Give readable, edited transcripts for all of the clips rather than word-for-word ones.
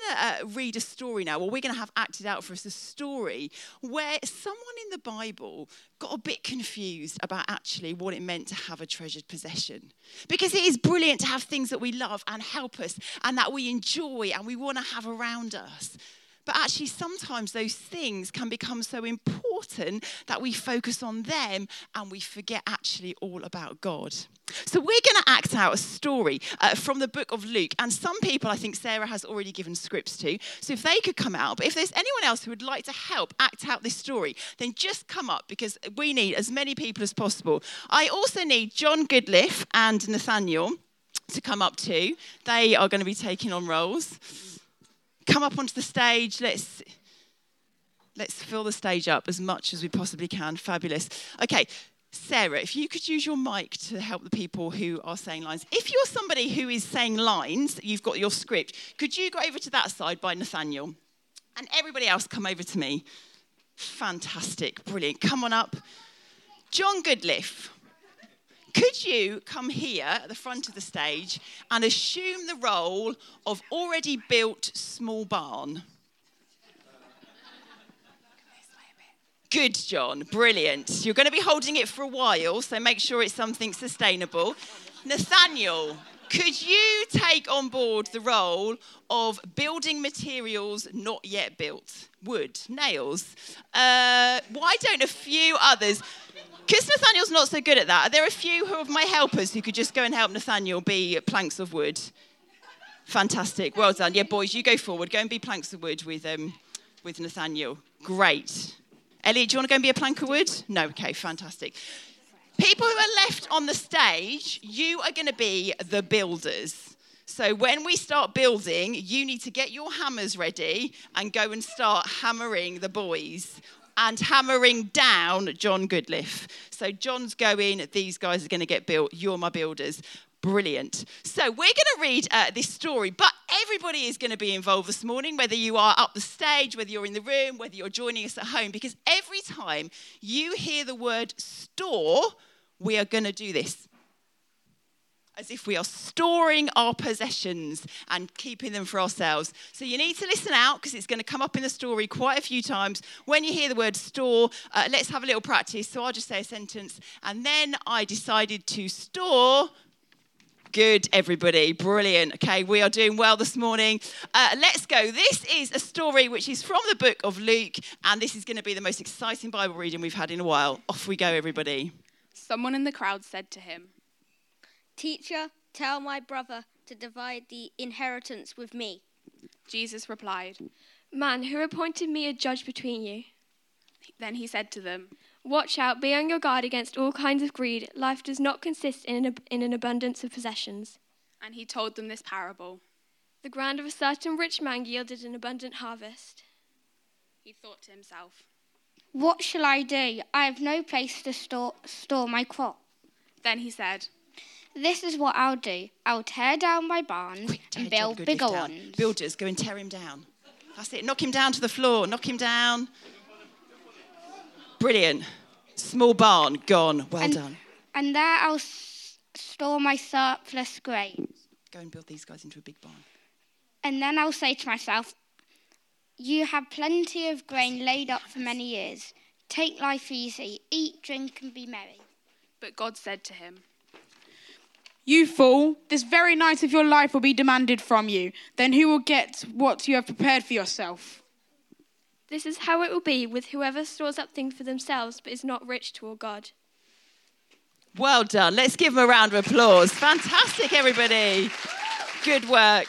going to read a story now, or we're going to have acted out for us a story where someone in the Bible got a bit confused about actually what it meant to have a treasured possession. Because it is brilliant to have things that we love and help us and that we enjoy and we want to have around us. But actually, sometimes those things can become so important that we focus on them and we forget actually all about God. So we're going to act out a story from the book of Luke. And some people, I think Sarah has already given scripts to. So if they could come out, but if there's anyone else who would like to help act out this story, then just come up because we need as many people as possible. I also need John Goodliff and Nathaniel to come up too. They are going to be taking on roles. Come up onto the stage. Let's fill the stage up as much as we possibly can. Fabulous. Okay, Sarah, if you could use your mic to help the people who are saying lines. If you're somebody who is saying lines, you've got your script. Could you go over to that side by Nathaniel? And everybody else come over to me. Fantastic. Brilliant. Come on up. John Goodliff, could you come here at the front of the stage and assume the role of already built small barn? Good, John. Brilliant. You're going to be holding it for a while, so make sure it's something sustainable. Nathaniel, could you take on board the role of building materials not yet built? Wood, nails. Why don't a few others... Because Nathaniel's not so good at that, are there a few of my helpers who could just go and help Nathaniel be planks of wood? Fantastic. Well done. Yeah, boys, you go forward. Go and be planks of wood with Nathaniel. Great. Elliot, do you want to go and be a plank of wood? No? Okay, fantastic. People who are left on the stage, you are going to be the builders. So when we start building, you need to get your hammers ready and go and start hammering the boys. And hammering down John Goodliff. So John's going, these guys are going to get built. You're my builders. Brilliant. So we're going to read this story, but everybody is going to be involved this morning, whether you are up the stage, whether you're in the room, whether you're joining us at home, because every time you hear the word store, we are going to do this. As if we are storing our possessions and keeping them for ourselves. So you need to listen out because it's going to come up in the story quite a few times. When you hear the word store, let's have a little practice. So I'll just say a sentence. And then I decided to store. Good, everybody. Brilliant. Okay, we are doing well this morning. Let's go. This is a story which is from the book of Luke. And this is going to be the most exciting Bible reading we've had in a while. Off we go, everybody. Someone in the crowd said to him, "Teacher, tell my brother to divide the inheritance with me." Jesus replied, "Man, who appointed me a judge between you?" Then he said to them, "Watch out, be on your guard against all kinds of greed. Life does not consist in an abundance of possessions." And he told them this parable. "The ground of a certain rich man yielded an abundant harvest." He thought to himself, "What shall I do? I have no place to store my crop." Then he said, "This is what I'll do. I'll tear down my barns and build bigger ones." Builders, go and tear him down. That's it. Knock him down to the floor. Knock him down. Brilliant. Small barn, gone. Well done. And there I'll store my surplus grapes. Go and build these guys into a big barn. And then I'll say to myself, "You have plenty of grain laid up for many years. Take life easy. Eat, drink and be merry." But God said to him, "You fool, this very night of your life will be demanded from you. Then who will get what you have prepared for yourself?" This is how it will be with whoever stores up things for themselves but is not rich toward God. Well done. Let's give them a round of applause. Fantastic, everybody. Good work.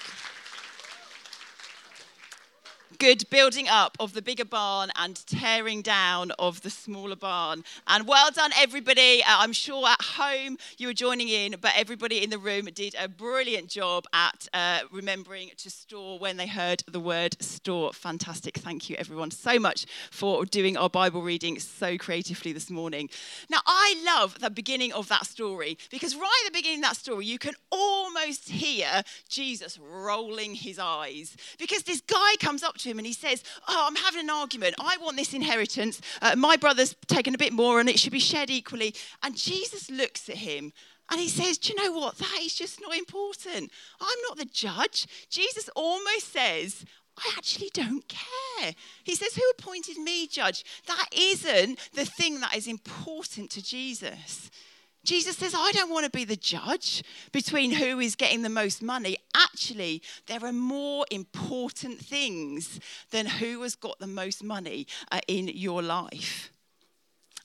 Good building up of the bigger barn and tearing down of the smaller barn. And well done, everybody. I'm sure at home you were joining in, but everybody in the room did a brilliant job at remembering to store when they heard the word store. Fantastic. Thank you, everyone, so much for doing our Bible reading so creatively this morning. Now, I love the beginning of that story because right at the beginning of that story, you can almost hear Jesus rolling his eyes because this guy comes up to him and he says, "Oh, I'm having an argument. I want this inheritance. My brother's taken a bit more and it should be shared equally." And Jesus looks at him And he says, do you know what? That is just not important. I'm not the judge. Jesus almost says, I actually don't care. He says, who appointed me judge? That isn't the thing that is important to Jesus. Jesus says, I don't want to be the judge between who is getting the most money. Actually, there are more important things than who has got the most money in your life.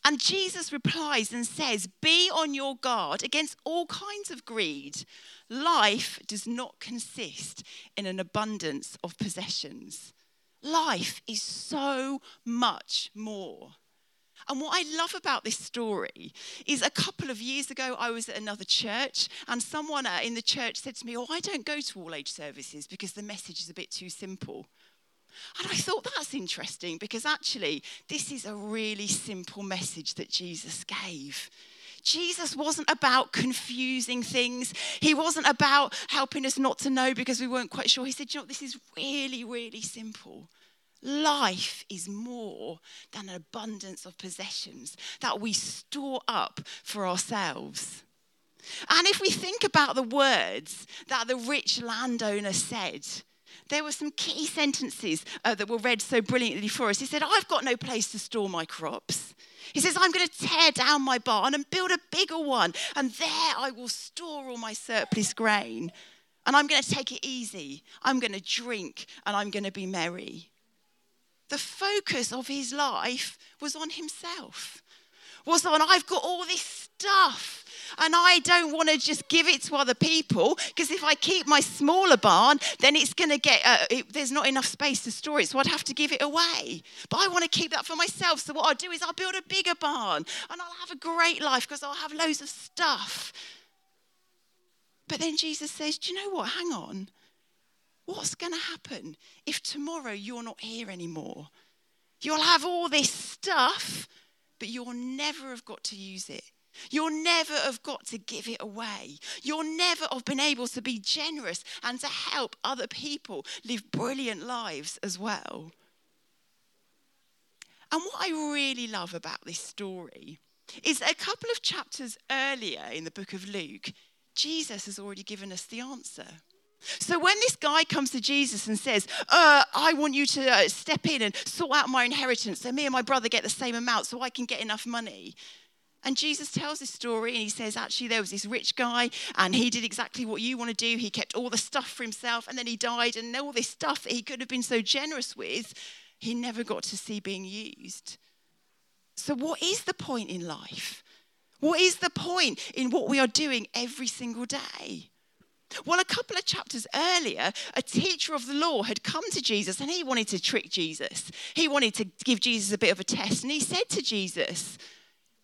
And Jesus replies and says, be on your guard against all kinds of greed. Life does not consist in an abundance of possessions. Life is so much more. And what I love about this story is a couple of years ago, I was at another church and someone in the church said to me, oh, I don't go to all age services because the message is a bit too simple. And I thought that's interesting because actually this is a really simple message that Jesus gave. Jesus wasn't about confusing things. He wasn't about helping us not to know because we weren't quite sure. He said, you know, this is really, really simple. Life is more than an abundance of possessions that we store up for ourselves. And if we think about the words that the rich landowner said, there were some key sentences that were read so brilliantly for us. He said, I've got no place to store my crops. He says, I'm going to tear down my barn and build a bigger one, and there I will store all my surplus grain. And I'm going to take it easy. I'm going to drink and I'm going to be merry. The focus of his life was on himself, was on, I've got all this stuff and I don't want to just give it to other people because if I keep my smaller barn, then it's going to get, there's not enough space to store it, so I'd have to give it away. But I want to keep that for myself, so what I'll do is I'll build a bigger barn and I'll have a great life because I'll have loads of stuff. But then Jesus says, do you know what, hang on. What's going to happen if tomorrow you're not here anymore? You'll have all this stuff, but you'll never have got to use it. You'll never have got to give it away. You'll never have been able to be generous and to help other people live brilliant lives as well. And what I really love about this story is a couple of chapters earlier in the book of Luke, Jesus has already given us the answer. So when this guy comes to Jesus and says, I want you to step in and sort out my inheritance so me and my brother get the same amount so I can get enough money. And Jesus tells this story and he says, actually, there was this rich guy and he did exactly what you want to do. He kept all the stuff for himself and then he died, and all this stuff that he could have been so generous with, he never got to see being used. So what is the point in life? What is the point in what we are doing every single day? Well, a couple of chapters earlier, a teacher of the law had come to Jesus and he wanted to trick Jesus. He wanted to give Jesus a bit of a test. And he said to Jesus,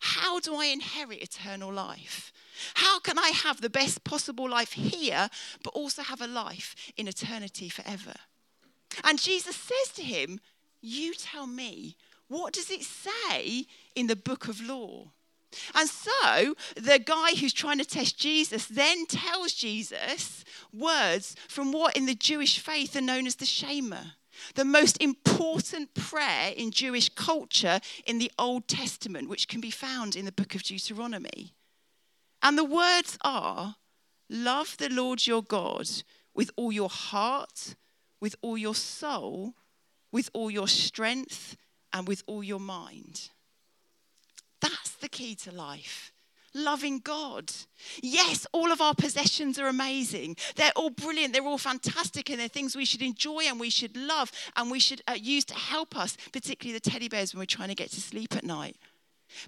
how do I inherit eternal life? How can I have the best possible life here, but also have a life in eternity forever? And Jesus says to him, you tell me, what does it say in the book of law? And so the guy who's trying to test Jesus then tells Jesus words from what in the Jewish faith are known as the Shema, the most important prayer in Jewish culture in the Old Testament, which can be found in the book of Deuteronomy. And the words are, love the Lord your God with all your heart, with all your soul, with all your strength, and with all your mind. That's the key to life. Loving God. Yes, all of our possessions are amazing. They're all brilliant. They're all fantastic. And they're things we should enjoy and we should love and we should use to help us, particularly the teddy bears when we're trying to get to sleep at night.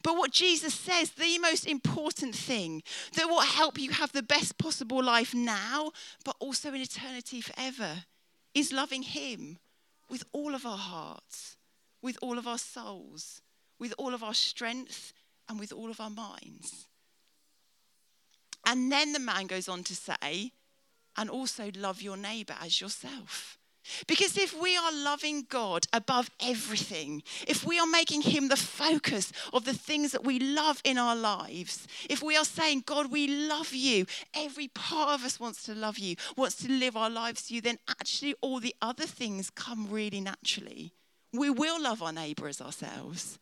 But what Jesus says, the most important thing that will help you have the best possible life now, but also in eternity forever, is loving him with all of our hearts, with all of our souls, with all of our strength and with all of our minds. And then the man goes on to say, and also love your neighbour as yourself. Because if we are loving God above everything, if we are making him the focus of the things that we love in our lives, if we are saying, God, we love you, every part of us wants to love you, wants to live our lives to you, then actually all the other things come really naturally. We will love our neighbour as ourselves.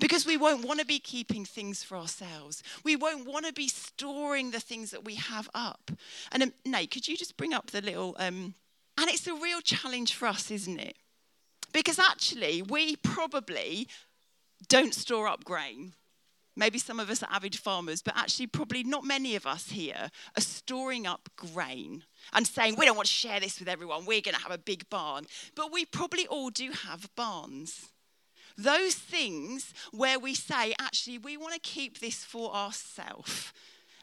Because we won't want to be keeping things for ourselves. We won't want to be storing the things that we have up. And Nate, could you just bring up the little... and it's a real challenge for us, isn't it? Because actually, we probably don't store up grain. Maybe some of us are avid farmers, but actually probably not many of us here are storing up grain and saying, we don't want to share this with everyone. We're going to have a big barn. But we probably all do have barns. Those things where we say, actually, we want to keep this for ourselves.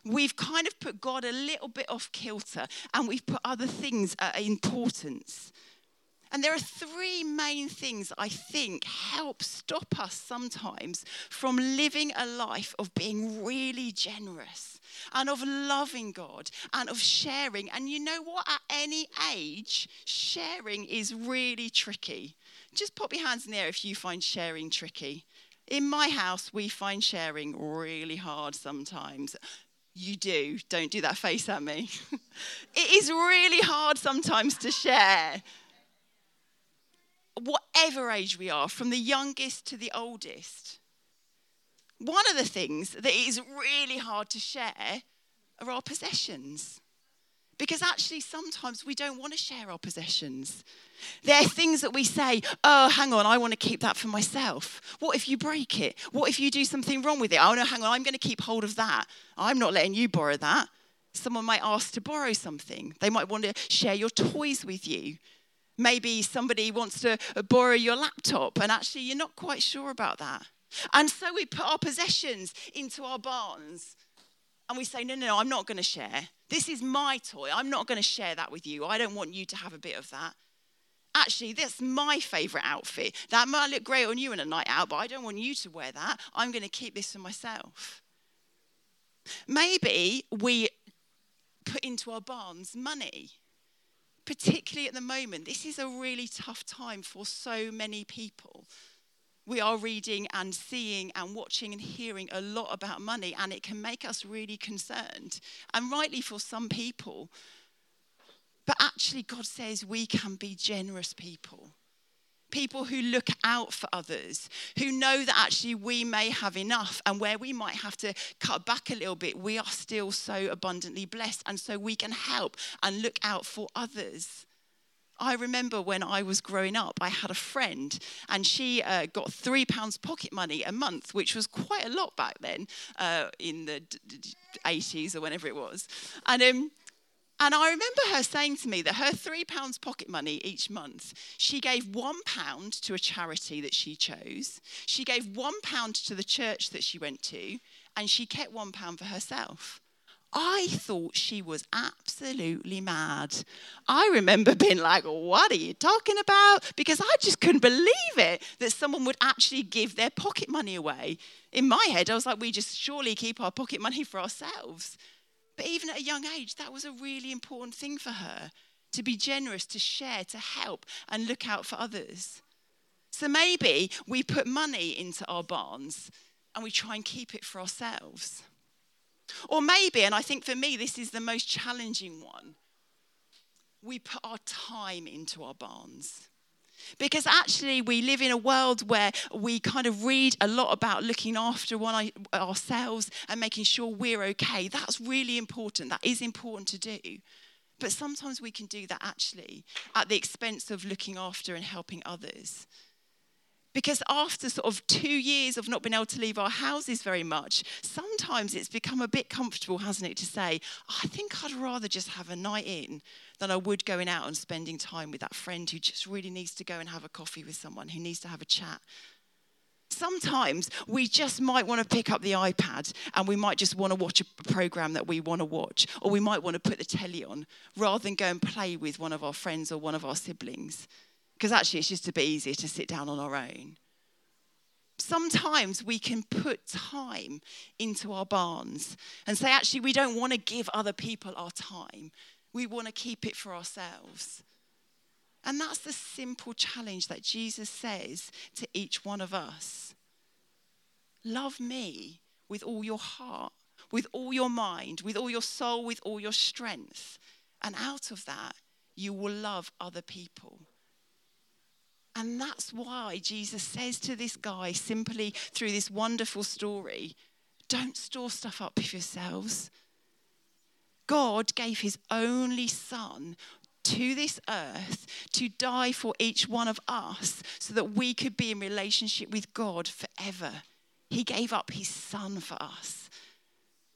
We've kind of put God a little bit off kilter and we've put other things at importance. And there are three main things I think help stop us sometimes from living a life of being really generous and of loving God and of sharing. And you know what? At any age, sharing is really tricky. Just pop your hands in the air if you find sharing tricky. In my house, we find sharing really hard sometimes. You do. Don't do that face at me. It is really hard sometimes to share. Whatever age we are, from the youngest to the oldest. One of the things that is really hard to share are our possessions. Because actually sometimes we don't want to share our possessions. There are things that we say, oh, hang on, I want to keep that for myself. What if you break it? What if you do something wrong with it? Oh, no, hang on, I'm going to keep hold of that. I'm not letting you borrow that. Someone might ask to borrow something. They might want to share your toys with you. Maybe somebody wants to borrow your laptop and actually you're not quite sure about that. And so we put our possessions into our barns and we say, no, I'm not going to share. This is my toy. I'm not going to share that with you. I don't want you to have a bit of that. Actually, that's my favourite outfit. That might look great on you in a night out, but I don't want you to wear that. I'm going to keep this for myself. Maybe we put into our barns money. Particularly at the moment, this is a really tough time for so many people. We are reading and seeing and watching and hearing a lot about money, and it can make us really concerned, and rightly for some people. But actually, God says we can be generous people. People who look out for others, who know that actually we may have enough and where we might have to cut back a little bit, we are still so abundantly blessed and so we can help and look out for others. I remember when I was growing up, I had a friend and she got £3 pocket money a month, which was quite a lot back then in the 80s or whenever it was. And I remember her saying to me that her £3 pocket money each month, she gave £1 to a charity that she chose. She gave £1 to the church that she went to, and she kept £1 for herself. I thought she was absolutely mad. I remember being like, what are you talking about? Because I just couldn't believe it that someone would actually give their pocket money away. In my head, I was like, we just surely keep our pocket money for ourselves. But even at a young age, that was a really important thing for her, to be generous, to share, to help and look out for others. So maybe we put money into our barns and we try and keep it for ourselves. Or maybe, and I think for me, this is the most challenging one, we put our time into our barns. Because actually we live in a world where we kind of read a lot about looking after ourselves and making sure we're okay. That's really important. That is important to do. But sometimes we can do that actually at the expense of looking after and helping others. Because after sort of 2 years of not being able to leave our houses very much, sometimes it's become a bit comfortable, hasn't it, to say, I think I'd rather just have a night in than I would going out and spending time with that friend who just really needs to go and have a coffee with someone, who needs to have a chat. Sometimes we just might want to pick up the iPad and we might just want to watch a program that we want to watch, or we might want to put the telly on rather than go and play with one of our friends or one of our siblings. Because actually it's just a bit easier to sit down on our own. Sometimes we can put time into our barns and say, actually, we don't want to give other people our time. We want to keep it for ourselves. And that's the simple challenge that Jesus says to each one of us. Love me with all your heart, with all your mind, with all your soul, with all your strength. And out of that, you will love other people. And that's why Jesus says to this guy, simply through this wonderful story, don't store stuff up for yourselves. God gave his only son to this earth to die for each one of us so that we could be in relationship with God forever. He gave up his son for us.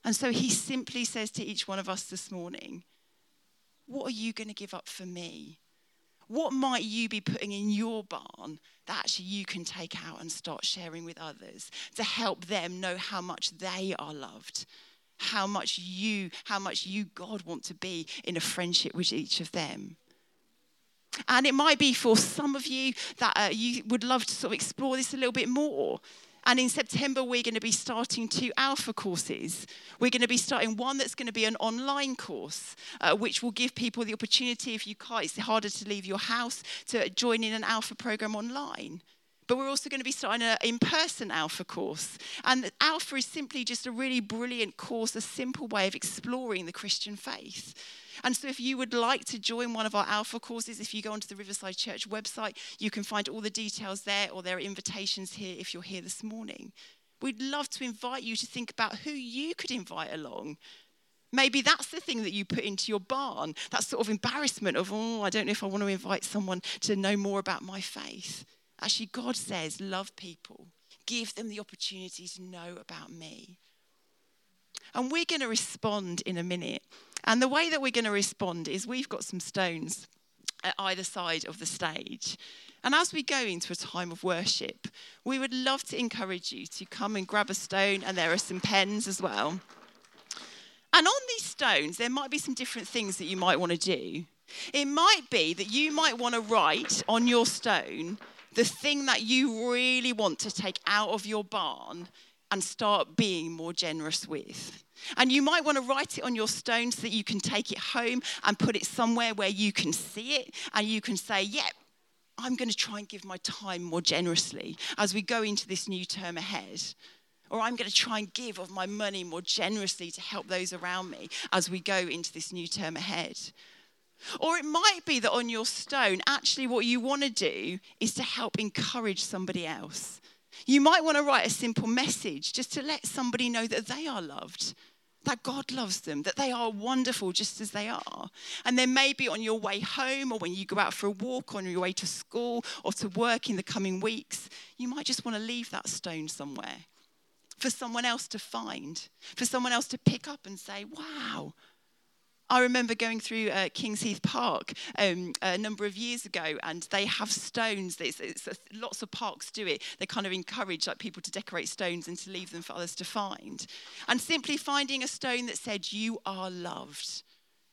And so he simply says to each one of us this morning, what are you going to give up for me? What might you be putting in your barn that actually you can take out and start sharing with others to help them know how much they are loved? How much you, God, want to be in a friendship with each of them. And it might be for some of you that you would love to sort of explore this a little bit more. And in September, we're going to be starting 2 Alpha courses. We're going to be starting one that's going to be an online course, which will give people the opportunity, if you can't, it's harder to leave your house, to join in an Alpha program online. But we're also going to be starting an in-person Alpha course. And Alpha is simply just a really brilliant course, a simple way of exploring the Christian faith. And so if you would like to join one of our Alpha courses, if you go onto the Riverside Church website, you can find all the details there, or there are invitations here if you're here this morning. We'd love to invite you to think about who you could invite along. Maybe that's the thing that you put into your barn, that sort of embarrassment of, oh, I don't know if I want to invite someone to know more about my faith. Actually, God says, love people. Give them the opportunity to know about me. And we're going to respond in a minute. And the way that we're going to respond is we've got some stones at either side of the stage. And as we go into a time of worship, we would love to encourage you to come and grab a stone. And there are some pens as well. And on these stones, there might be some different things that you might want to do. It might be that you might want to write on your stone the thing that you really want to take out of your barn and start being more generous with. And you might want to write it on your stone so that you can take it home and put it somewhere where you can see it and you can say, yeah, I'm going to try and give my time more generously as we go into this new term ahead. Or I'm going to try and give of my money more generously to help those around me as we go into this new term ahead. Or it might be that on your stone, actually what you want to do is to help encourage somebody else. You might want to write a simple message just to let somebody know that they are loved, that God loves them, that they are wonderful just as they are. And then maybe on your way home or when you go out for a walk, on your way to school or to work in the coming weeks, you might just want to leave that stone somewhere for someone else to find, for someone else to pick up and say, wow, I remember going through Kings Heath Park a number of years ago, and they have stones. Lots of parks do it. They kind of encourage like people to decorate stones and to leave them for others to find. And simply finding a stone that said, you are loved.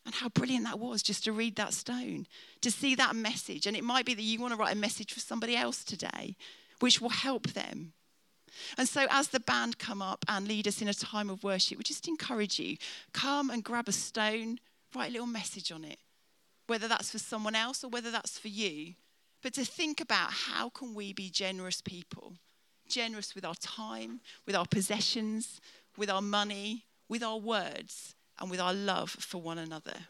And how brilliant that was just to read that stone, to see that message. And it might be that you want to write a message for somebody else today, which will help them. And so as the band come up and lead us in a time of worship, we just encourage you, come and grab a stone, write a little message on it, whether that's for someone else or whether that's for you. But to think about how can we be generous people, generous with our time, with our possessions, with our money, with our words, and with our love for one another.